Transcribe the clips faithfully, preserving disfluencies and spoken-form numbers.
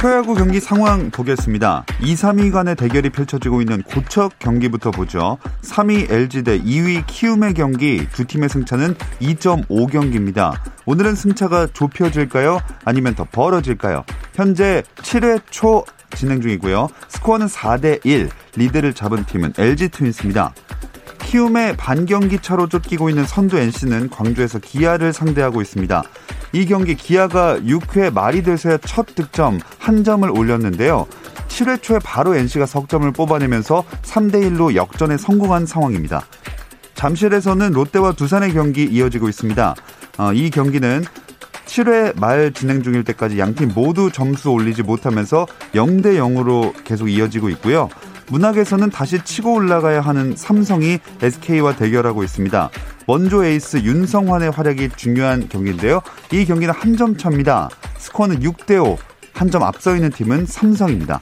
프로야구 경기 상황 보겠습니다. 이, 삼위 간의 대결이 펼쳐지고 있는 고척 경기부터 보죠. 삼위 엘지 대 이위 키움의 경기, 두 팀의 승차는 이점오 경기입니다. 오늘은 승차가 좁혀질까요? 아니면 더 벌어질까요? 현재 칠회 초 진행 중이고요. 스코어는 사 대 일, 리드를 잡은 팀은 엘지 트윈스입니다. 키움의 반경기 차로 쫓기고 있는 선두 엔씨는 광주에서 기아를 상대하고 있습니다. 이 경기 기아가 육회 말이 돼서야 첫 득점 한 점을 올렸는데요. 칠회 초에 바로 엔씨가 석점을 뽑아내면서 삼 대 일로 역전에 성공한 상황입니다. 잠실에서는 롯데와 두산의 경기 이어지고 있습니다. 어, 이 경기는 칠회 말 진행 중일 때까지 양팀 모두 점수 올리지 못하면서 영 대 영으로 계속 이어지고 있고요. 문학에서는 다시 치고 올라가야 하는 삼성이 에스케이와 대결하고 있습니다. 원조 에이스 윤성환의 활약이 중요한 경기인데요. 이 경기는 한 점 차입니다. 스코어는 육 대 오, 한 점 앞서 있는 팀은 삼성입니다.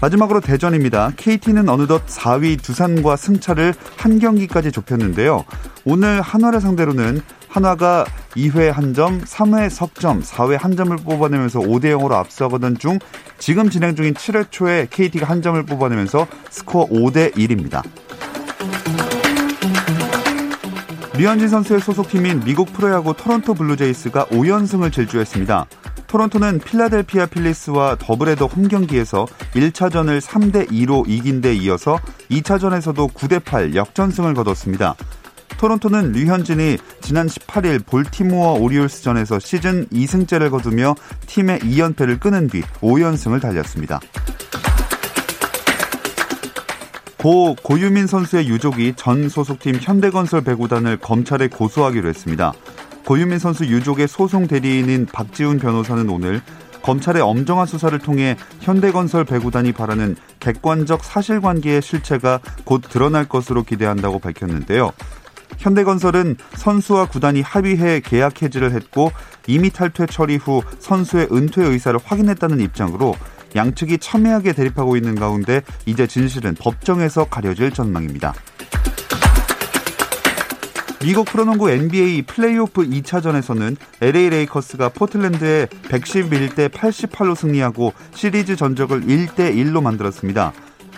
마지막으로 대전입니다. 케이티는 어느덧 사위 두산과 승차를 한 경기까지 좁혔는데요. 오늘 한화를 상대로는 한화가 이회 한 점, 삼회 석점, 사회 한 점을 뽑아내면서 오 대 영으로 앞서가던 중 지금 진행 중인 칠회 초에 케이티가 한 점을 뽑아내면서 스코어 오 대 일입니다. 류현진 선수의 소속팀인 미국 프로야구 토론토 블루제이스가 오연승을 질주했습니다. 토론토는 필라델피아 필리스와 더블헤더 홈경기에서 일차전을 삼 대 이로 이긴 데 이어서 이차전에서도 구 대 팔 역전승을 거뒀습니다. 토론토는 류현진이 지난 십팔일 볼티모어 오리올스전에서 시즌 이승째를 거두며 팀의 이연패를 끊은 뒤 오연승을 달렸습니다. 고 고유민 선수의 유족이 전 소속팀 현대건설 배구단을 검찰에 고소하기로 했습니다. 고유민 선수 유족의 소송 대리인인 박지훈 변호사는 오늘 검찰의 엄정한 수사를 통해 현대건설 배구단이 바라는 객관적 사실관계의 실체가 곧 드러날 것으로 기대한다고 밝혔는데요. 현대건설은 선수와 구단이 합의해 계약 해지를 했고 임의 탈퇴 처리 후 선수의 은퇴 의사를 확인했다는 입장으로 양측이 첨예하게 대립하고 있는 가운데 이제 진실은 법정에서 가려질 전망입니다. 미국 프로농구 엔비에이 플레이오프 이차전에서는 엘에이 레이커스가 포틀랜드에 백십일 대 팔십팔로 승리하고 시리즈 전적을 일 대 일로 만들었습니다.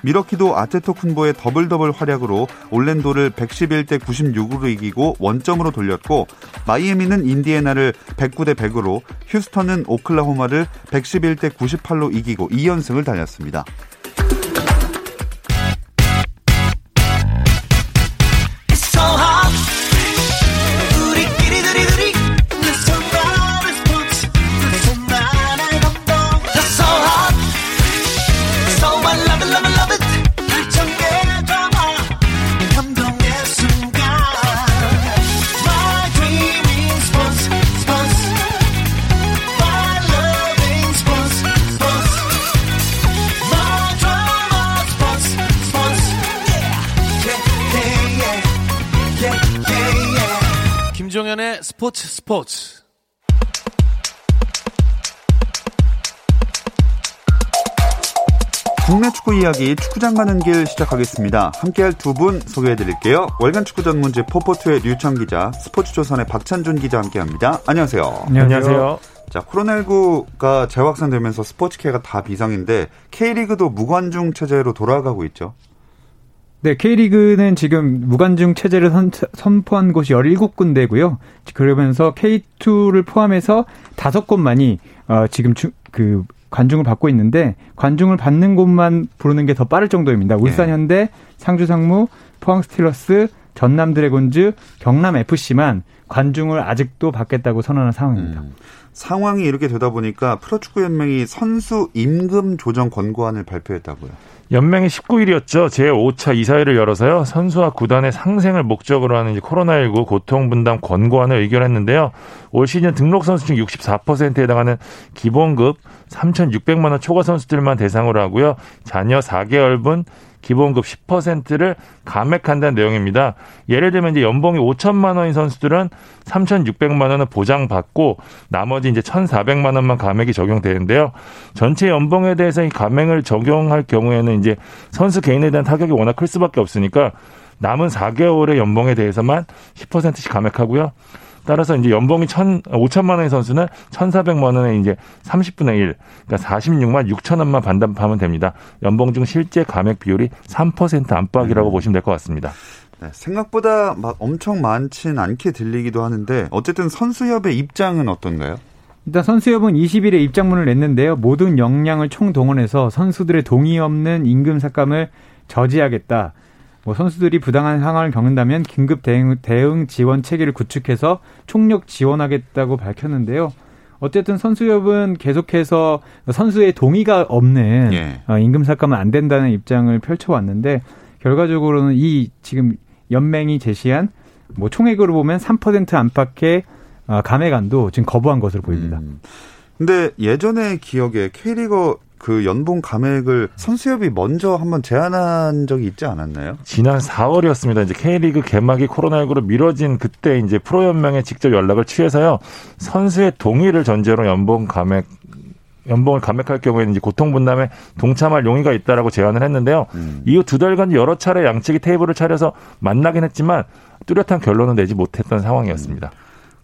밀워키도 아데토쿤보의 더블 더블 활약으로 올랜도를 백십일 대 구십육으로 이기고 원점으로 돌렸고, 마이애미는 인디애나를 백구 대 백으로, 휴스턴은 오클라호마를 백십일 대 구십팔로 이기고 이연승을 달렸습니다. 스포츠 스포츠 국내 축구 이야기 축구장 가는 길 시작하겠습니다. 함께할 두 분 소개해드릴게요. 월간 축구 전문지 포포투의 류청 기자, 스포츠조선의 박찬준 기자 함께합니다. 안녕하세요. 안녕하세요. 자, 코로나십구가 재확산되면서 스포츠계가 다 비상인데 K리그도 무관중 체제로 돌아가고 있죠. 네, K리그는 지금 무관중 체제를 선, 선포한 곳이 열일곱 군데고요. 그러면서 케이투를 포함해서 다섯 곳만이 어, 지금 주, 그 관중을 받고 있는데 관중을 받는 곳만 부르는 게 더 빠를 정도입니다. 울산현대, 상주상무, 포항스틸러스, 전남 드래곤즈, 경남 에프씨만 관중을 아직도 받겠다고 선언한 상황입니다. 음. 상황이 이렇게 되다 보니까 프로축구연맹이 선수 임금 조정 권고안을 발표했다고요. 연맹이 십구 일이었죠. 제오 차 이사회를 열어서요. 선수와 구단의 상생을 목적으로 하는 코로나십구 고통분담 권고안을 의결했는데요. 올 시즌 등록 선수 중 육십사 퍼센트에 해당하는 기본급 삼천육백만 원 초과 선수들만 대상으로 하고요. 자녀 사 개월분 기본급 십 퍼센트를 감액한다는 내용입니다. 예를 들면 이제 연봉이 오천만 원인 선수들은 삼천육백만 원을 보장받고 나머지 이제 천사백만 원만 감액이 적용되는데요. 전체 연봉에 대해서 이 감액을 적용할 경우에는 이제 선수 개인에 대한 타격이 워낙 클 수밖에 없으니까 남은 사 개월의 연봉에 대해서만 십 퍼센트씩 감액하고요. 따라서 이제 연봉이 오천만 원인 선수는 천사백만 원에 이제 삼십분의 일, 그러니까 사십육만 육천 원만 반납하면 됩니다. 연봉 중 실제 감액 비율이 삼 퍼센트 안팎이라고 음. 보시면 될 것 같습니다. 네, 생각보다 막 엄청 많진 않게 들리기도 하는데 어쨌든 선수협의 입장은 어떤가요? 일단 선수협은 이십 일에 입장문을 냈는데요. 모든 역량을 총동원해서 선수들의 동의 없는 임금 삭감을 저지하겠다. 뭐 선수들이 부당한 상황을 겪는다면 긴급 대응, 대응 지원 체계를 구축해서 총력 지원하겠다고 밝혔는데요. 어쨌든 선수협은 계속해서 선수의 동의가 없는 예. 어, 임금 삭감은 안 된다는 입장을 펼쳐왔는데 결과적으로는 이 지금 연맹이 제시한 뭐 총액으로 보면 삼 퍼센트 안팎의 어, 감액안도 지금 거부한 것으로 보입니다. 음. 근데 예전의 기억에 K리거 그 연봉 감액을 선수협이 먼저 한번 제안한 적이 있지 않았나요? 지난 사월이었습니다. 이제 K리그 개막이 코로나십구로 미뤄진 그때 이제 프로연맹에 직접 연락을 취해서요. 선수의 동의를 전제로 연봉 감액 연봉을 감액할 경우에는 이제 고통 분담에 동참할 용의가 있다라고 제안을 했는데요. 음. 이후 두 달간 여러 차례 양측이 테이블을 차려서 만나긴 했지만 뚜렷한 결론은 내지 못했던 상황이었습니다. 음.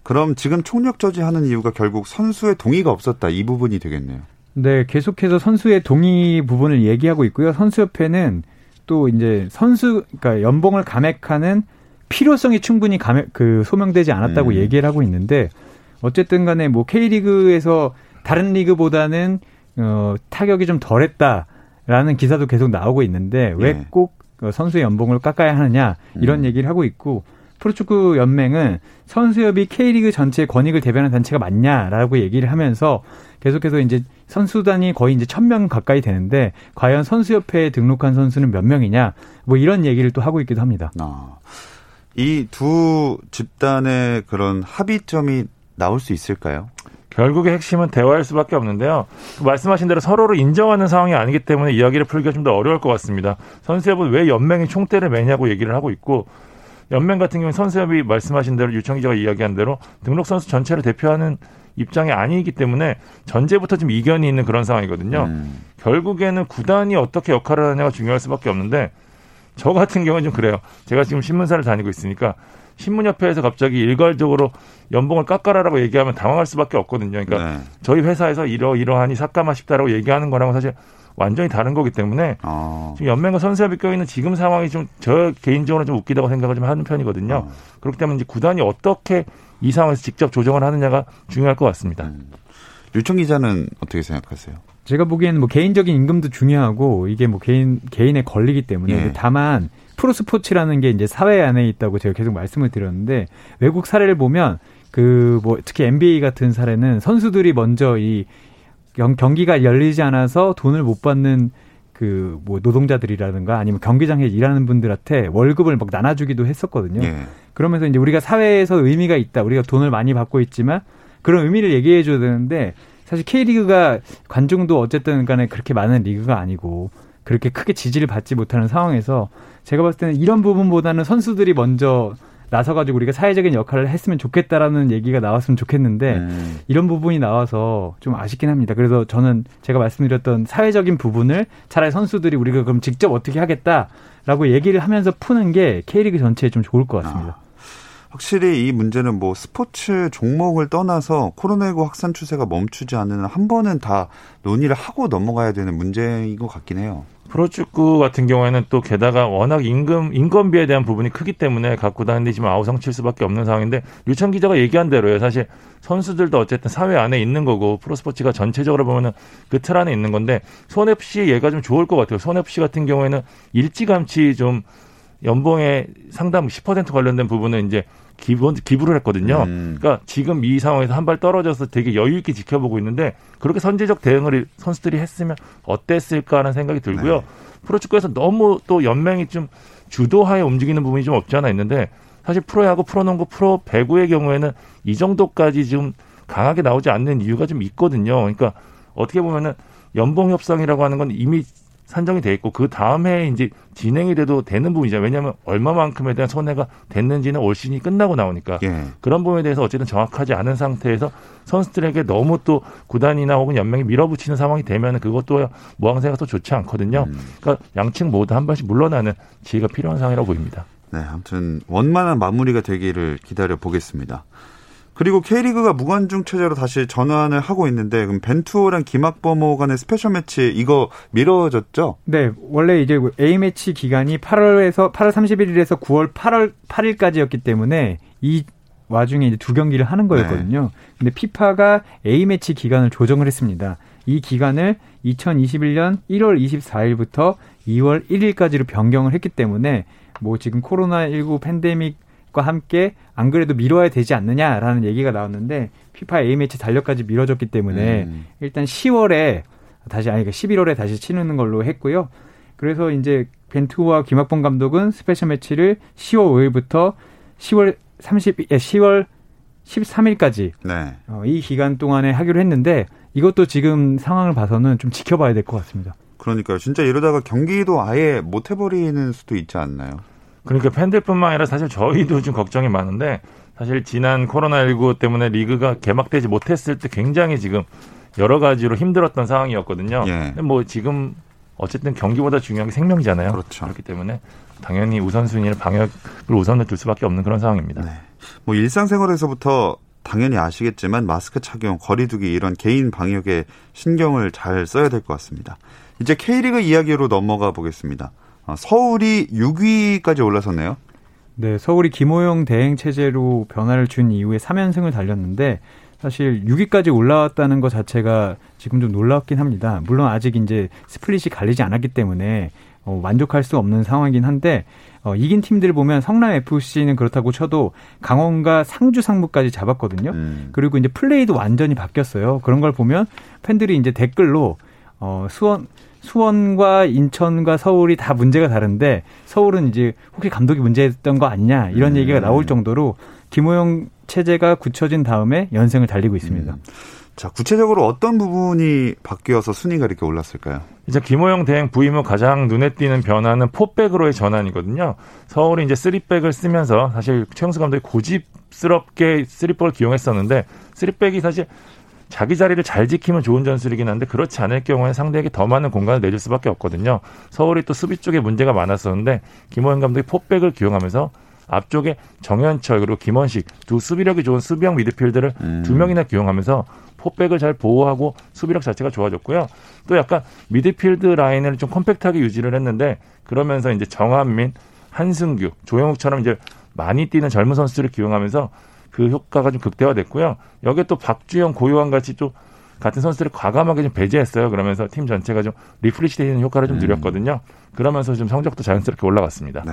그럼 지금 총력 저지하는 이유가 결국 선수의 동의가 없었다 이 부분이 되겠네요. 네, 계속해서 선수의 동의 부분을 얘기하고 있고요. 선수협회는 또 이제 선수, 그러니까 연봉을 감액하는 필요성이 충분히 감액, 그 소명되지 않았다고 음. 얘기를 하고 있는데 어쨌든 간에 뭐 K리그에서 다른 리그보다는 어, 타격이 좀 덜했다라는 기사도 계속 나오고 있는데 왜 꼭 선수의 연봉을 깎아야 하느냐 이런 얘기를 하고 있고 프로축구 연맹은 선수협이 K리그 전체의 권익을 대변하는 단체가 맞냐라고 얘기를 하면서 계속해서 이제 선수단이 거의 이제 천 명 가까이 되는데 과연 선수협회에 등록한 선수는 몇 명이냐 뭐 이런 얘기를 또 하고 있기도 합니다. 아, 이 두 집단의 그런 합의점이 나올 수 있을까요? 결국의 핵심은 대화일 수밖에 없는데요. 말씀하신 대로 서로를 인정하는 상황이 아니기 때문에 이야기를 풀기가 좀 더 어려울 것 같습니다. 선수협은 왜 연맹이 총대를 매냐고 얘기를 하고 있고 연맹 같은 경우는 선수협이 말씀하신 대로 유청 기자가 이야기한 대로 등록 선수 전체를 대표하는 입장이 아니기 때문에 전제부터 좀 이견이 있는 그런 상황이거든요. 음. 결국에는 구단이 어떻게 역할을 하냐가 중요할 수밖에 없는데 저 같은 경우는 좀 그래요. 제가 지금 신문사를 다니고 있으니까 신문협회에서 갑자기 일괄적으로 연봉을 깎아라라고 얘기하면 당황할 수밖에 없거든요. 그러니까 네. 저희 회사에서 이러이러하니 삭감하십다라고 얘기하는 거랑은 사실 완전히 다른 거기 때문에 어. 지금 연맹과 선수협이 껴있는 지금 상황이 좀 저 개인적으로 좀 웃기다고 생각을 좀 하는 편이거든요. 어. 그렇기 때문에 이제 구단이 어떻게 이 상황에서 직접 조정을 하느냐가 중요할 것 같습니다. 음. 유청 기자는 어떻게 생각하세요? 제가 보기에는 뭐 개인적인 임금도 중요하고 이게 뭐 개인 개인의 권리이기 때문에 예. 다만 프로 스포츠라는 게 이제 사회 안에 있다고 제가 계속 말씀을 드렸는데 외국 사례를 보면 그 뭐 특히 엔비에이 같은 사례는 선수들이 먼저 이 경기가 열리지 않아서 돈을 못 받는 그 뭐 노동자들이라든가 아니면 경기장에 일하는 분들한테 월급을 막 나눠주기도 했었거든요. 예. 그러면서 이제 우리가 사회에서 의미가 있다. 우리가 돈을 많이 받고 있지만 그런 의미를 얘기해 줘야 되는데 사실 K리그가 관중도 어쨌든 간에 그렇게 많은 리그가 아니고 그렇게 크게 지지를 받지 못하는 상황에서 제가 봤을 때는 이런 부분보다는 선수들이 먼저 나서가지고 우리가 사회적인 역할을 했으면 좋겠다라는 얘기가 나왔으면 좋겠는데 음. 이런 부분이 나와서 좀 아쉽긴 합니다. 그래서 저는 제가 말씀드렸던 사회적인 부분을 차라리 선수들이 우리가 그럼 직접 어떻게 하겠다라고 얘기를 하면서 푸는 게 K리그 전체에 좀 좋을 것 같습니다. 아. 확실히 이 문제는 뭐 스포츠 종목을 떠나서 코로나십구 확산 추세가 멈추지 않는 한 번은 다 논의를 하고 넘어가야 되는 문제인 것 같긴 해요. 프로축구 같은 경우에는 또 게다가 워낙 임금, 인건비에 대한 부분이 크기 때문에 갖고 다니는데 지금 아우성칠 수밖에 없는 상황인데 류천 기자가 얘기한 대로요. 사실 선수들도 어쨌든 사회 안에 있는 거고 프로스포츠가 전체적으로 보면은 그 틀 안에 있는 건데 손협 씨 얘가 좀 좋을 것 같아요. 손협 씨 같은 경우에는 일찌감치 좀 연봉의 상담 십 퍼센트 관련된 부분은 이제 기본, 기부를 했거든요. 음. 그러니까 지금 이 상황에서 한 발 떨어져서 되게 여유 있게 지켜보고 있는데 그렇게 선제적 대응을 선수들이 했으면 어땠을까라는 생각이 들고요. 네. 프로축구에서 너무 또 연맹이 좀 주도하에 움직이는 부분이 좀 없지 않아 있는데 사실 프로야구, 프로농구, 프로배구의 경우에는 이 정도까지 좀 강하게 나오지 않는 이유가 좀 있거든요. 그러니까 어떻게 보면은 연봉 협상이라고 하는 건 이미 산정이 돼 있고 그 다음 해에 이제 진행이 돼도 되는 부분이죠. 왜냐하면 얼마만큼에 대한 손해가 됐는지는 올 시즌이 끝나고 나오니까 예. 그런 부분에 대해서 어쨌든 정확하지 않은 상태에서 선수들에게 너무 또 구단이나 혹은 연맹이 밀어붙이는 상황이 되면 그것도 모양새가 또 좋지 않거든요. 음. 그러니까 양측 모두 한 발씩 물러나는 지혜가 필요한 상황이라고 보입니다. 네, 아무튼 원만한 마무리가 되기를 기다려 보겠습니다. 그리고 K리그가 무관중 체제로 다시 전환을 하고 있는데 그럼 벤투호랑 김학범호 간의 스페셜 매치 이거 미뤄졌죠? 네. 원래 이제 A매치 기간이 팔월에서 팔월 삼십일일에서 구월 팔월 팔일까지였기 때문에 이 와중에 이제 두 경기를 하는 거였거든요. 네. 근데 피파가 A매치 기간을 조정을 했습니다. 이 기간을 이천이십일년 일월 이십사일부터 이월 일일까지로 변경을 했기 때문에 뭐 지금 코로나십구 팬데믹 과 함께 안 그래도 미뤄야 되지 않느냐라는 얘기가 나왔는데 피파 A매치 달력까지 미뤄졌기 때문에 음. 일단 시월에 다시 아니 십일월에 다시 치르는 걸로 했고요. 그래서 이제 벤투호와 김학범 감독은 스페셜 매치를 시월 오일부터 시월 삼십 예, 시월 십삼일까지 네. 어, 이 기간 동안에 하기로 했는데 이것도 지금 상황을 봐서는 좀 지켜봐야 될 것 같습니다. 그러니까요. 진짜 이러다가 경기도 아예 못 해버리는 수도 있지 않나요? 그러니까 팬들뿐만 아니라 사실 저희도 좀 걱정이 많은데 사실 지난 코로나십구 때문에 리그가 개막되지 못했을 때 굉장히 지금 여러 가지로 힘들었던 상황이었거든요. 예. 근데 뭐 지금 어쨌든 경기보다 중요한 게 생명이잖아요. 그렇죠. 그렇기 때문에 당연히 우선순위를 방역을 우선을 둘 수밖에 없는 그런 상황입니다. 네. 뭐 일상생활에서부터 당연히 아시겠지만 마스크 착용, 거리 두기 이런 개인 방역에 신경을 잘 써야 될 것 같습니다. 이제 K리그 이야기로 넘어가 보겠습니다. 서울이 육위까지 올라섰네요. 네, 서울이 김호영 대행 체제로 변화를 준 이후에 삼연승을 달렸는데 사실 육위까지 올라왔다는 것 자체가 지금 좀 놀랍긴 합니다. 물론 아직 이제 스플릿이 갈리지 않았기 때문에 어, 만족할 수 없는 상황이긴 한데 어, 이긴 팀들 보면 성남에프씨는 그렇다고 쳐도 강원과 상주 상무까지 잡았거든요. 음. 그리고 이제 플레이도 완전히 바뀌었어요. 그런 걸 보면 팬들이 이제 댓글로 어, 수원 수원과 인천과 서울이 다 문제가 다른데 서울은 이제 혹시 감독이 문제였던 거 아니냐 이런 음. 얘기가 나올 정도로 김호영 체제가 굳혀진 다음에 연승을 달리고 있습니다. 음. 자, 구체적으로 어떤 부분이 바뀌어서 순위가 이렇게 올랐을까요? 이제 김호영 대행 부임 후 가장 눈에 띄는 변화는 포백으로의 전환이거든요. 서울이 이제 쓰리백을 쓰면서 사실 최용수 감독이 고집스럽게 쓰리백을 기용했었는데 쓰리백이 사실 자기 자리를 잘 지키면 좋은 전술이긴 한데 그렇지 않을 경우에 상대에게 더 많은 공간을 내줄 수밖에 없거든요. 서울이 또 수비 쪽에 문제가 많았었는데 김호영 감독이 포백을 기용하면서 앞쪽에 정현철 그리고 김원식 두 수비력이 좋은 수비형 미드필더를 음. 두 명이나 기용하면서 포백을 잘 보호하고 수비력 자체가 좋아졌고요. 또 약간 미드필드 라인을 좀 컴팩트하게 유지를 했는데 그러면서 이제 정한민, 한승규, 조영욱처럼 이제 많이 뛰는 젊은 선수들을 기용하면서 그 효과가 좀 극대화됐고요. 여기에 또 박주영, 고요한 같이 또 같은 선수들을 과감하게 좀 배제했어요. 그러면서 팀 전체가 좀 리프레시되는 효과를 좀 누렸거든요. 그러면서 좀 성적도 자연스럽게 올라갔습니다. 네.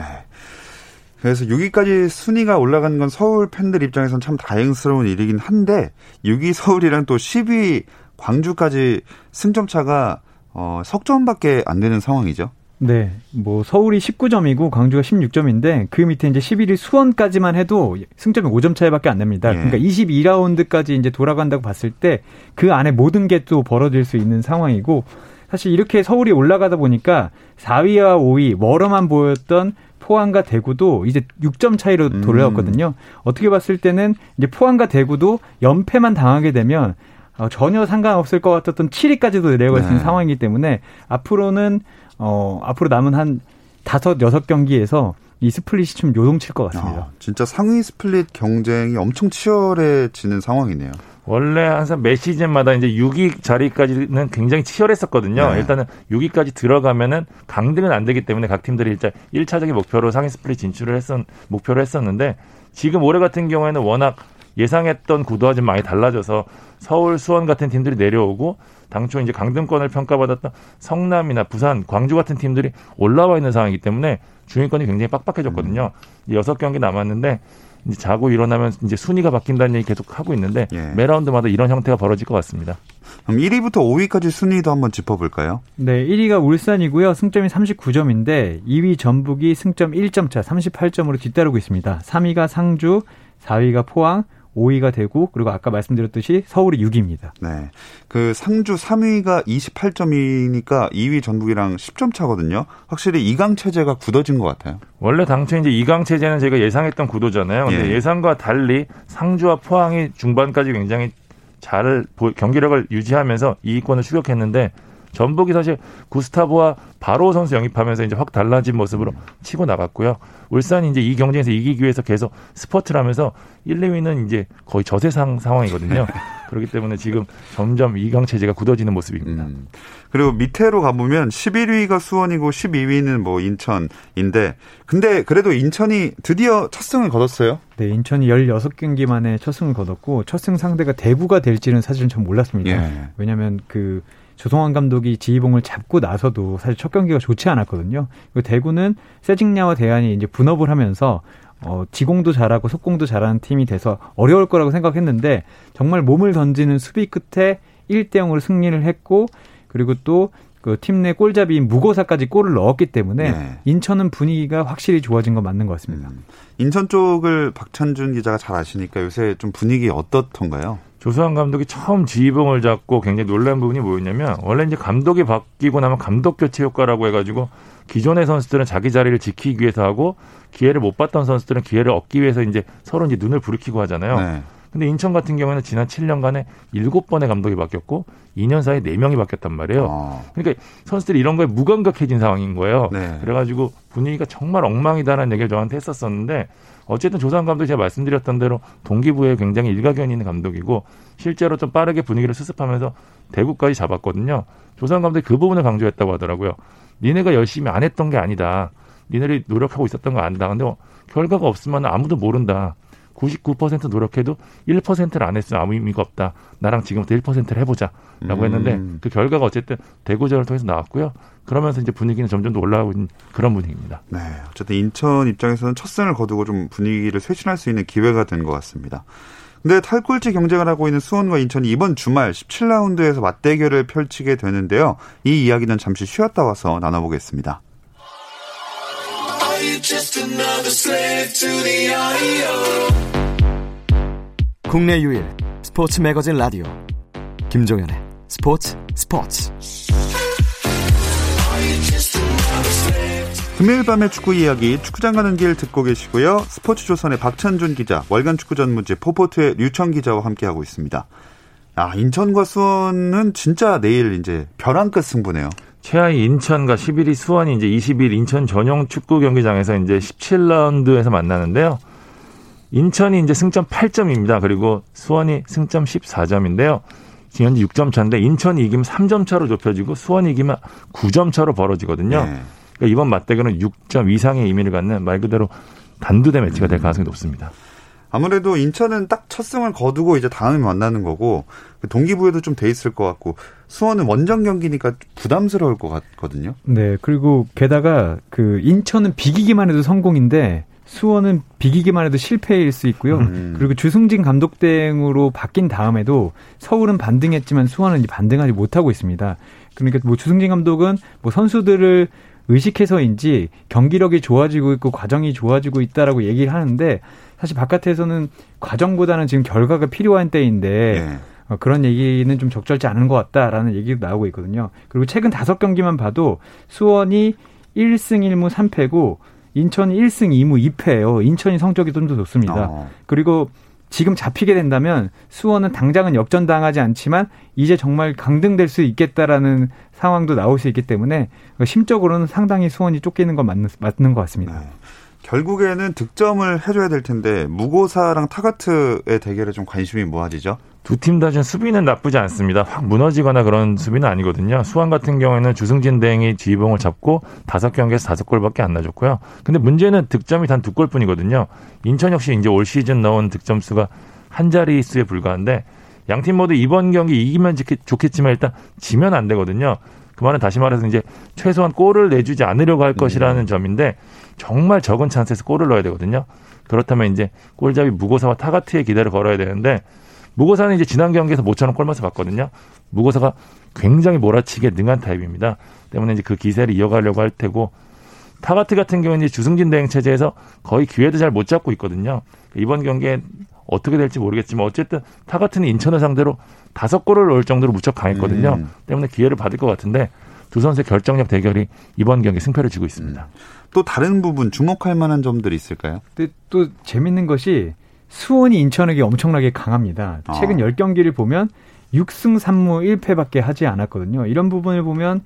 그래서 육위까지 순위가 올라간 건 서울 팬들 입장에서는 참 다행스러운 일이긴 한데 육위 서울이랑 또 십위 광주까지 승점 차가 어, 석점밖에 안 되는 상황이죠. 네, 뭐 서울이 십구점이고 광주가 십육점인데 그 밑에 이제 십일위 수원까지만 해도 승점이 오점 차이밖에 안 납니다. 예. 그러니까 이십이라운드까지 이제 돌아간다고 봤을 때 그 안에 모든 게 또 벌어질 수 있는 상황이고 사실 이렇게 서울이 올라가다 보니까 사위와 오위 멀어만 보였던 포항과 대구도 이제 육점 차이로 음. 돌아왔거든요. 어떻게 봤을 때는 이제 포항과 대구도 연패만 당하게 되면 어, 전혀 상관없을 것 같았던 칠위까지도 내려갈 수 있는 네. 상황이기 때문에 앞으로는 어, 앞으로 남은 한 다섯, 여섯 경기에서 이 스플릿이 좀 요동칠 것 같습니다. 아, 진짜 상위 스플릿 경쟁이 엄청 치열해지는 상황이네요. 원래 항상 매 시즌마다 이제 육위 자리까지는 굉장히 치열했었거든요. 네. 일단은 육위까지 들어가면은 강등은 안 되기 때문에 각 팀들이 일단 일차적인 목표로 상위 스플릿 진출을 했었, 목표를 했었는데 지금 올해 같은 경우에는 워낙 예상했던 구도와 좀 많이 달라져서 서울, 수원 같은 팀들이 내려오고 당초 이제 강등권을 평가받았던 성남이나 부산, 광주 같은 팀들이 올라와 있는 상황이기 때문에 중위권이 굉장히 빡빡해졌거든요. 여섯 경기 남았는데 이제 자고 일어나면 이제 순위가 바뀐다는 얘기 계속 하고 있는데 예. 매 라운드마다 이런 형태가 벌어질 것 같습니다. 그럼 일 위부터 오 위까지 순위도 한번 짚어볼까요? 네, 일 위가 울산이고요. 승점이 삼십구 점인데 이 위 전북이 승점 일 점 차 삼십팔 점으로 뒤따르고 있습니다. 삼 위가 상주, 사 위가 포항, 오 위가 대구, 그리고 아까 말씀드렸듯이 서울이 육 위입니다. 네, 그 상주 삼 위가 이십팔 점이니까 이 위 전북이랑 십 점 차거든요. 확실히 이 강 체제가 굳어진 것 같아요. 원래 당초 이제 이 강 체제는 제가 예상했던 구도잖아요. 근데 예. 예상과 달리 상주와 포항이 중반까지 굉장히 잘 경기력을 유지하면서 이위권을 추격했는데 전북이 사실 구스타보와 바로 선수 영입하면서 이제 확 달라진 모습으로 치고 나갔고요. 울산이 이제 이 경쟁에서 이기기 위해서 계속 스퍼트를 하면서 일, 이 위는 이제 거의 저세상 상황이거든요. 그렇기 때문에 지금 점점 이 강 체제가 굳어지는 모습입니다. 음. 그리고 밑으로 가보면 십일 위가 수원이고 십이 위는 뭐 인천인데, 근데 그래도 인천이 드디어 첫 승을 거뒀어요. 네, 인천이 십육 경기 만에 첫 승을 거뒀고 첫 승 상대가 대구가 될지는 사실은 전 몰랐습니다. 예. 왜냐하면 그 조성환 감독이 지휘봉을 잡고 나서도 사실 첫 경기가 좋지 않았거든요. 그리고 대구는 세징야와 대안이 이제 분업을 하면서 어, 지공도 잘하고 속공도 잘하는 팀이 돼서 어려울 거라고 생각했는데 정말 몸을 던지는 수비 끝에 일 대 영으로 승리를 했고, 그리고 또 그 팀 내 골잡이인 무고사까지 골을 넣었기 때문에 네. 인천은 분위기가 확실히 좋아진 건 맞는 것 같습니다. 음. 인천 쪽을 박찬준 기자가 잘 아시니까 요새 좀 분위기 어떻던가요? 조수환 감독이 처음 지휘봉을 잡고 굉장히 놀란 부분이 뭐였냐면, 원래 이제 감독이 바뀌고 나면 감독 교체 효과라고 해가지고 기존의 선수들은 자기 자리를 지키기 위해서 하고 기회를 못 봤던 선수들은 기회를 얻기 위해서 이제 서로 이제 눈을 부르키고 하잖아요. 네. 근데 인천 같은 경우에는 지난 칠 년간에 일곱 번의 감독이 바뀌었고 이 년 사이에 네 명이 바뀌었단 말이에요. 아. 그러니까 선수들이 이런 거에 무감각해진 상황인 거예요. 네. 그래가지고 분위기가 정말 엉망이다라는 얘기를 저한테 했었었는데, 어쨌든 조상 감독이 제가 말씀드렸던 대로 동기부여에 굉장히 일가견이 있는 감독이고 실제로 좀 빠르게 분위기를 수습하면서 대구까지 잡았거든요. 조상 감독이 그 부분을 강조했다고 하더라고요. 니네가 열심히 안 했던 게 아니다. 니네들이 노력하고 있었던 거 안다. 근데 결과가 없으면 아무도 모른다. 구십구 퍼센트 노력해도 일 퍼센트를 안 했으면 아무 의미가 없다. 나랑 지금부터 일 퍼센트를 해보자 라고 음. 했는데 그 결과가 어쨌든 대구전을 통해서 나왔고요. 그러면서 이제 분위기는 점점 더 올라가고 있는 그런 분위기입니다. 네, 어쨌든 인천 입장에서는 첫 승을 거두고 좀 분위기를 쇄신할 수 있는 기회가 된 것 같습니다. 근데 탈꼴찌 경쟁을 하고 있는 수원과 인천이 이번 주말 십칠 라운드에서 맞대결을 펼치게 되는데요. 이 이야기는 잠시 쉬었다 와서 나눠보겠습니다. 국내 유일 스포츠 매거진 라디오 김종현의 스포츠 스포츠. 금요일 밤의 축구 이야기, 축구장 가는 길 듣고 계시고요. 스포츠조선의 박찬준 기자, 월간 축구 전문지 포포트의 류청 기자와 함께하고 있습니다. 아, 인천과 수원은 진짜 내일 이제 벼랑 끝 승부네요. 최하위 인천과 십일 위 수원이 이제 이십 일 인천 전용 축구 경기장에서 이제 십칠 라운드에서 만나는데요. 인천이 이제 승점 팔 점입니다. 그리고 수원이 승점 십사 점인데요. 지금 현재 육 점 차인데 인천이 이기면 삼 점 차로 좁혀지고 수원이 이기면 구 점 차로 벌어지거든요. 네. 그러니까 이번 맞대결은 육 점 이상의 의미를 갖는 말 그대로 단두대 매치가 될 가능성이 높습니다. 아무래도 인천은 딱 첫 승을 거두고 이제 다음에 만나는 거고 동기부여도 좀 돼 있을 것 같고, 수원은 원정 경기니까 부담스러울 것 같거든요. 네, 그리고 게다가 그 인천은 비기기만 해도 성공인데 수원은 비기기만 해도 실패일 수 있고요. 음. 그리고 주승진 감독 대행으로 바뀐 다음에도 서울은 반등했지만 수원은 이제 반등하지 못하고 있습니다. 그러니까 뭐 주승진 감독은 뭐 선수들을 의식해서인지 경기력이 좋아지고 있고 과정이 좋아지고 있다라고 얘기를 하는데, 사실 바깥에서는 과정보다는 지금 결과가 필요한 때인데 네. 어, 그런 얘기는 좀 적절치 않은 것 같다라는 얘기도 나오고 있거든요. 그리고 최근 다섯 경기만 봐도 수원이 일 승 일 무 삼 패고 인천이 일 승 이 무 이 패예요. 인천이 성적이 좀 더 좋습니다. 어. 그리고 지금 잡히게 된다면 수원은 당장은 역전당하지 않지만 이제 정말 강등될 수 있겠다라는 상황도 나올 수 있기 때문에 심적으로는 상당히 수원이 쫓기는 건 맞는, 맞는 것 같습니다. 네. 결국에는 득점을 해줘야 될 텐데 무고사랑 타가트의 대결에 좀 관심이 모아지죠? 두 팀 다 지금 수비는 나쁘지 않습니다. 확 무너지거나 그런 수비는 아니거든요. 수원 같은 경우에는 주승진 대행이 지휘봉을 잡고 다섯 경기에서 다섯 골밖에 안 나줬고요. 근데 문제는 득점이 단 두 골뿐이거든요. 인천 역시 이제 올 시즌 넣은 득점수가 한 자리 수에 불과한데 양 팀 모두 이번 경기 이기면 좋겠지만 일단 지면 안 되거든요. 그 말은 다시 말해서 이제 최소한 골을 내주지 않으려고 할 것이라는 네. 점인데 정말 적은 찬스에서 골을 넣어야 되거든요. 그렇다면 이제 골잡이 무고사와 타가트의 기대를 걸어야 되는데 무고사는 이제 지난 경기에서 모처럼 골맛을 봤거든요. 무고사가 굉장히 몰아치기에 능한 타입입니다. 때문에 이제 그 기세를 이어가려고 할 테고 타가트 같은 경우는 주승진 대행 체제에서 거의 기회도 잘 못 잡고 있거든요. 이번 경기에 어떻게 될지 모르겠지만 어쨌든 타가트는 인천을 상대로 다섯 골을 넣을 정도로 무척 강했거든요. 음. 때문에 기회를 받을 것 같은데 두 선수의 결정력 대결이 이번 경기 승패를 쥐고 있습니다. 음. 또 다른 부분 주목할 만한 점들이 있을까요? 근데 또 재밌는 것이 수원이 인천에게 엄청나게 강합니다. 아. 최근 십 경기를 보면 육 승 삼 무 일 패밖에 하지 않았거든요. 이런 부분을 보면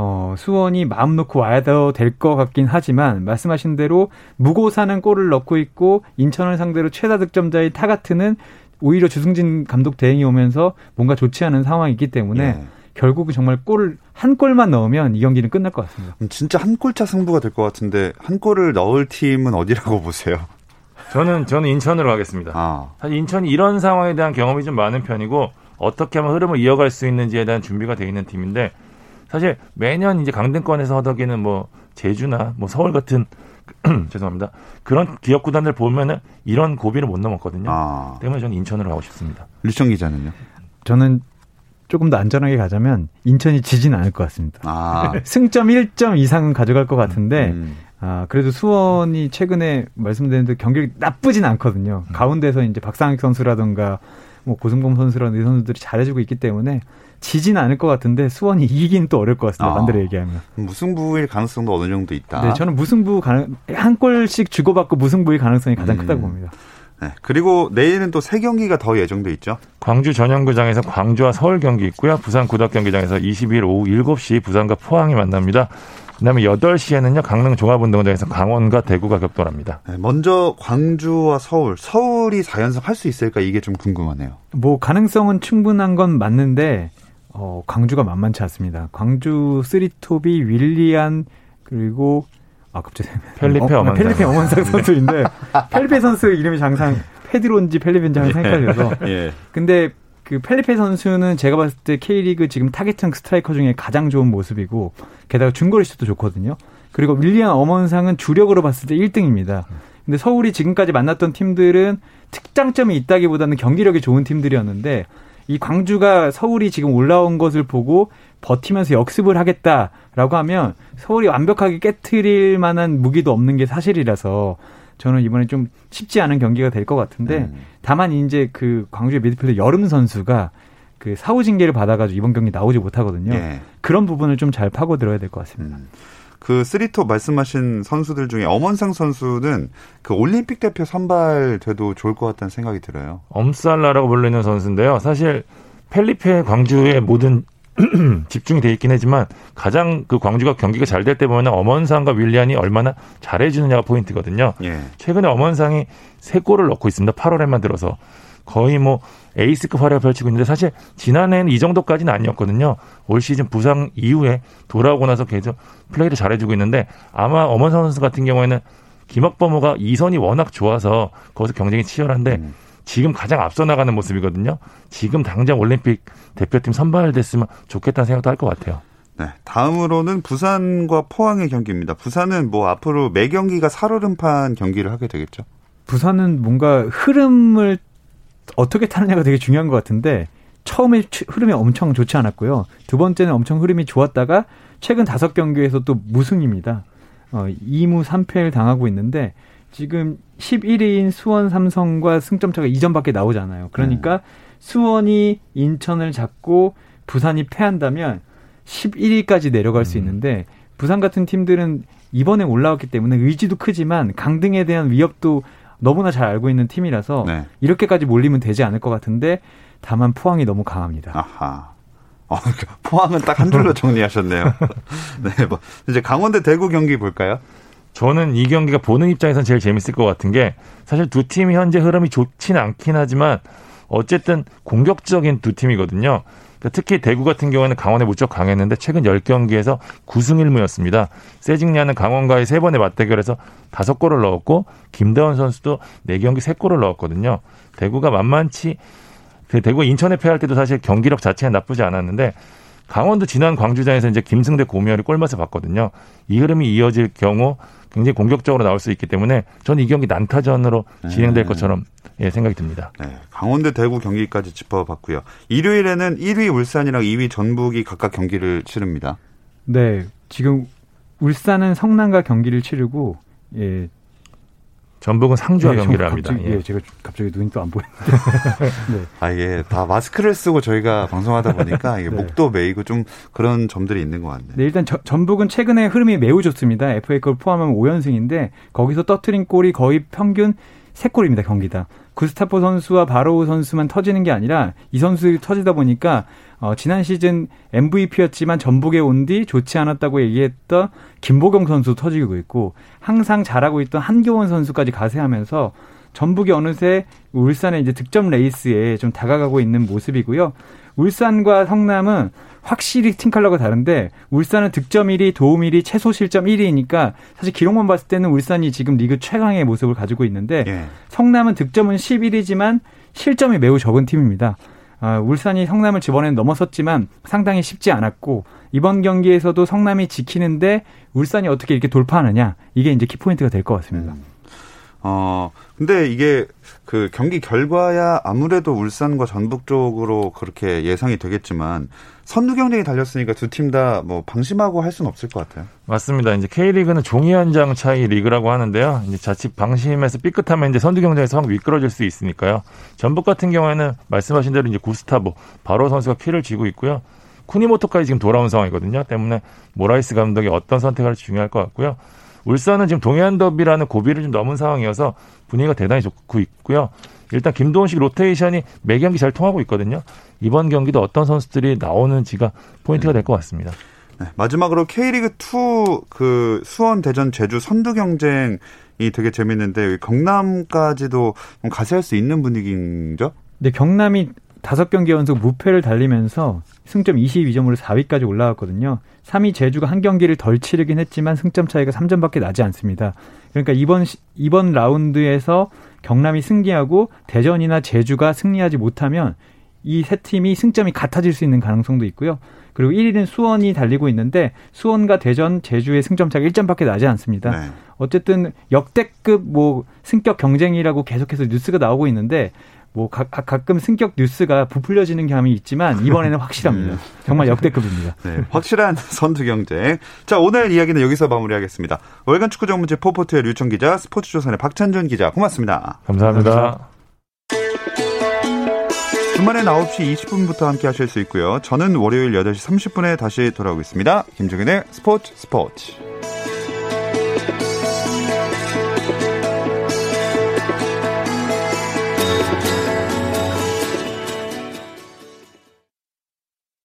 어, 수원이 마음 놓고 와야 될 것 같긴 하지만 말씀하신 대로 무고사는 골을 넣고 있고 인천을 상대로 최다 득점자인 타가트는 오히려 주승진 감독 대행이 오면서 뭔가 좋지 않은 상황이기 때문에 예. 결국은 정말 골 한 골만 넣으면 이 경기는 끝날 것 같습니다. 진짜 한 골차 승부가 될 것 같은데 한 골을 넣을 팀은 어디라고 보세요? 저는 저는 인천으로 가겠습니다. 아. 사실 인천이 이런 상황에 대한 경험이 좀 많은 편이고 어떻게 하면 흐름을 이어갈 수 있는지에 대한 준비가 돼 있는 팀인데 사실 매년 이제 강등권에서 허덕이는 뭐 제주나 뭐 서울 같은 죄송합니다. 그런 기업 구단들 보면은 이런 고비를 못 넘었거든요. 아. 때문에 저는 인천으로 가고 싶습니다. 류청 기자는요? 저는 조금 더 안전하게 가자면 인천이 지진 않을 것 같습니다. 아. 승점 일 점 이상은 가져갈 것 같은데 음. 아, 그래도 수원이 최근에 말씀드린 대로 경기력이 나쁘진 않거든요. 음. 가운데서 이제 박상익 선수라든가 뭐 고승범 선수라는 이 선수들이 잘해주고 있기 때문에 지진 않을 것 같은데 수원이 이기긴 또 어려울 것 같습니다. 아, 반대로 얘기하면 무승부일 가능성도 어느 정도 있다. 네, 저는 무승부 가능 한 골씩 주고받고 무승부일 가능성이 가장 음. 크다고 봅니다. 네, 그리고 내일은 또 세 경기가 더 예정돼 있죠. 광주 전형구장에서 광주와 서울 경기 있고요. 부산 구덕경기장에서 이십이 일 오후 일곱 시 부산과 포항이 만납니다. 그다음에 여덟 시에는요 강릉 종합운동장에서 강원과 대구가 격돌합니다. 네, 먼저 광주와 서울, 서울이 사 연승 할 수 있을까 이게 좀 궁금하네요. 뭐 가능성은 충분한 건 맞는데 어, 광주가 만만치 않습니다. 광주 쓰리톱이 윌리안 그리고 아 갑자기 펠리페 어, 엄원상 펠리페 엄원상 선수인데 펠리페 선수 이름이 항상 페드론지 펠리페인지 항상 헷갈려서. 예. 근데 그 펠리페 선수는 제가 봤을 때 K리그 지금 타겟형 스트라이커 중에 가장 좋은 모습이고 게다가 중거리 슛도 좋거든요. 그리고 윌리안 엄원상은 주력으로 봤을 때 일 등입니다. 근데 서울이 지금까지 만났던 팀들은 특장점이 있다기보다는 경기력이 좋은 팀들이었는데 이 광주가 서울이 지금 올라온 것을 보고 버티면서 역습을 하겠다라고 하면 서울이 완벽하게 깨트릴 만한 무기도 없는 게 사실이라서 저는 이번에 좀 쉽지 않은 경기가 될 것 같은데 음. 다만 이제 그 광주의 미드필더 여름 선수가 그 사후 징계를 받아가지고 이번 경기 나오지 못하거든요. 예. 그런 부분을 좀 잘 파고들어야 될 것 같습니다. 음. 그 쓰리톱 말씀하신 선수들 중에 엄원상 선수는 그 올림픽 대표 선발돼도 좋을 것 같다는 생각이 들어요. 엄살라라고 불리는 선수인데요. 사실 펠리페 광주의 모든 집중이 돼 있긴 하지만 가장 그 광주가 경기가 잘 될 때 보면 엄원상과 윌리안이 얼마나 잘해주느냐가 포인트거든요. 예. 최근에 엄원상이 세 골을 넣고 있습니다. 팔월에만 들어서 거의 뭐 에이스급 활약을 펼치고 있는데 사실 지난해는 이 정도까지는 아니었거든요. 올 시즌 부상 이후에 돌아오고 나서 계속 플레이를 잘해주고 있는데 아마 엄원상 선수 같은 경우에는 김학범호가 이선이 워낙 좋아서 거기서 경쟁이 치열한데 음. 지금 가장 앞서 나가는 모습이거든요. 지금 당장 올림픽 대표팀 선발됐으면 좋겠다는 생각도 할 것 같아요. 네, 다음으로는 부산과 포항의 경기입니다. 부산은 뭐 앞으로 매 경기가 살얼음판 경기를 하게 되겠죠. 부산은 뭔가 흐름을 어떻게 타느냐가 되게 중요한 것 같은데 처음에 흐름이 엄청 좋지 않았고요. 두 번째는 엄청 흐름이 좋았다가 최근 다섯 경기에서 또 무승입니다. 어, 이 무 삼 패를 당하고 있는데 지금 십일 위인 수원 삼성과 승점차가 이 점밖에 나오지 않아요. 그러니까 음. 수원이 인천을 잡고 부산이 패한다면 십일 위까지 내려갈 음. 수 있는데 부산 같은 팀들은 이번에 올라왔기 때문에 의지도 크지만 강등에 대한 위협도 너무나 잘 알고 있는 팀이라서 네. 이렇게까지 몰리면 되지 않을 것 같은데 다만 포항이 너무 강합니다. 아하. 포항은 딱 한 줄로 정리하셨네요. 네, 뭐 이제 강원대 대구 경기 볼까요? 저는 이 경기가 보는 입장에선 제일 재밌을 것 같은 게 사실 두 팀이 현재 흐름이 좋진 않긴 하지만 어쨌든 공격적인 두 팀이거든요. 그러니까 특히 대구 같은 경우에는 강원에 무척 강했는데 최근 십 경기에서 구 승 일 무였습니다. 세징야는 강원과의 세 번의 맞대결에서 다섯 골을 넣었고 김다원 선수도 네 경기 세 골을 넣었거든요. 대구가 만만치 대구가 인천에 패할 때도 사실 경기력 자체는 나쁘지 않았는데 강원도 지난 광주전에서 이제 김승대 고미열이 골맛을 봤거든요. 이 흐름이 이어질 경우 굉장히 공격적으로 나올 수 있기 때문에 저는 이 경기 난타전으로 진행될 네. 것처럼 예, 생각이 듭니다. 네, 강원대 대구 경기까지 짚어봤고요. 일요일에는 일 위 울산이랑 이 위 전북이 각각 경기를 치릅니다. 네, 지금 울산은 성남과 경기를 치르고 예. 전북은 상주와 네, 경기를 갑자기, 합니다. 예. 예, 제가 갑자기 눈이 또 안 보이는데. 네. 아, 예. 다 마스크를 쓰고 저희가 방송하다 보니까 이게 네. 목도 메이고 좀 그런 점들이 있는 것 같네요. 네, 일단 저, 전북은 최근에 흐름이 매우 좋습니다. 에프에이컵을 포함하면 오 연승인데 거기서 터트린 골이 거의 평균 세 골입니다. 경기다. 구스타포 선수와 바로우 선수만 터지는 게 아니라 이 선수들이 터지다 보니까 어, 지난 시즌 엠브이피였지만 전북에 온 뒤 좋지 않았다고 얘기했던 김보경 선수 터지고 있고 항상 잘하고 있던 한교원 선수까지 가세하면서 전북이 어느새 울산의 이제 득점 레이스에 좀 다가가고 있는 모습이고요. 울산과 성남은 확실히 팀 컬러가 다른데 울산은 득점 일 위, 도움 일 위, 최소 실점 일 위니까 사실 기록만 봤을 때는 울산이 지금 리그 최강의 모습을 가지고 있는데 예. 성남은 득점은 십일 위지만 실점이 매우 적은 팀입니다. 아, 울산이 성남을 이번에는 넘어섰지만 상당히 쉽지 않았고 이번 경기에서도 성남이 지키는데 울산이 어떻게 이렇게 돌파하느냐 이게 이제 키포인트가 될 것 같습니다. 음. 어, 근데 이게 그 경기 결과야 아무래도 울산과 전북 쪽으로 그렇게 예상이 되겠지만 선두 경쟁이 달렸으니까 두 팀 다 뭐 방심하고 할 수는 없을 것 같아요. 맞습니다. 이제 K리그는 종이 한 장 차이 리그라고 하는데요. 이제 자칫 방심해서 삐끗하면 이제 선두 경쟁에서 확 미끄러질 수 있으니까요. 전북 같은 경우에는 말씀하신 대로 이제 구스타보, 바로 선수가 키를 쥐고 있고요. 쿠니모토까지 지금 돌아온 상황이거든요. 때문에 모라이스 감독이 어떤 선택을 할지 중요할 것 같고요. 울산은 지금 동해안 더비라는 고비를 좀 넘은 상황이어서 분위기가 대단히 좋고 있고요. 일단 김도훈식 로테이션이 매 경기 잘 통하고 있거든요. 이번 경기도 어떤 선수들이 나오는지가 포인트가 될 것 같습니다. 네, 마지막으로 K리그이 그 수원, 대전, 제주 선두 경쟁이 되게 재밌는데 경남까지도 가세할 수 있는 분위기인죠? 네, 경남이 다섯 경기 연속 무패를 달리면서 승점 이십이 점으로 사 위까지 올라왔거든요. 삼 위 제주가 한 경기를 덜 치르긴 했지만 승점 차이가 삼 점밖에 나지 않습니다. 그러니까 이번 이번 라운드에서 경남이 승리하고 대전이나 제주가 승리하지 못하면 이 세 팀이 승점이 같아질 수 있는 가능성도 있고요. 그리고 일 위는 수원이 달리고 있는데 수원과 대전, 제주의 승점 차가 일 점밖에 나지 않습니다. 네. 어쨌든 역대급 뭐 승격 경쟁이라고 계속해서 뉴스가 나오고 있는데 뭐 가, 가끔 승격 뉴스가 부풀려지는 감이 있지만 이번에는 확실합니다. 음. 정말 역대급입니다. 네, 확실한 선두 경쟁. 자, 오늘 이야기는 여기서 마무리하겠습니다. 월간 축구 전문지 포포트의 류청 기자, 스포츠조선의 박찬준 기자, 고맙습니다. 감사합니다. 감사합니다. 주말엔 아홉 시 이십 분부터 함께 하실 수 있고요. 저는 월요일 여덟 시 삼십 분에 다시 돌아오겠습니다. 김종현의 스포츠 스포츠.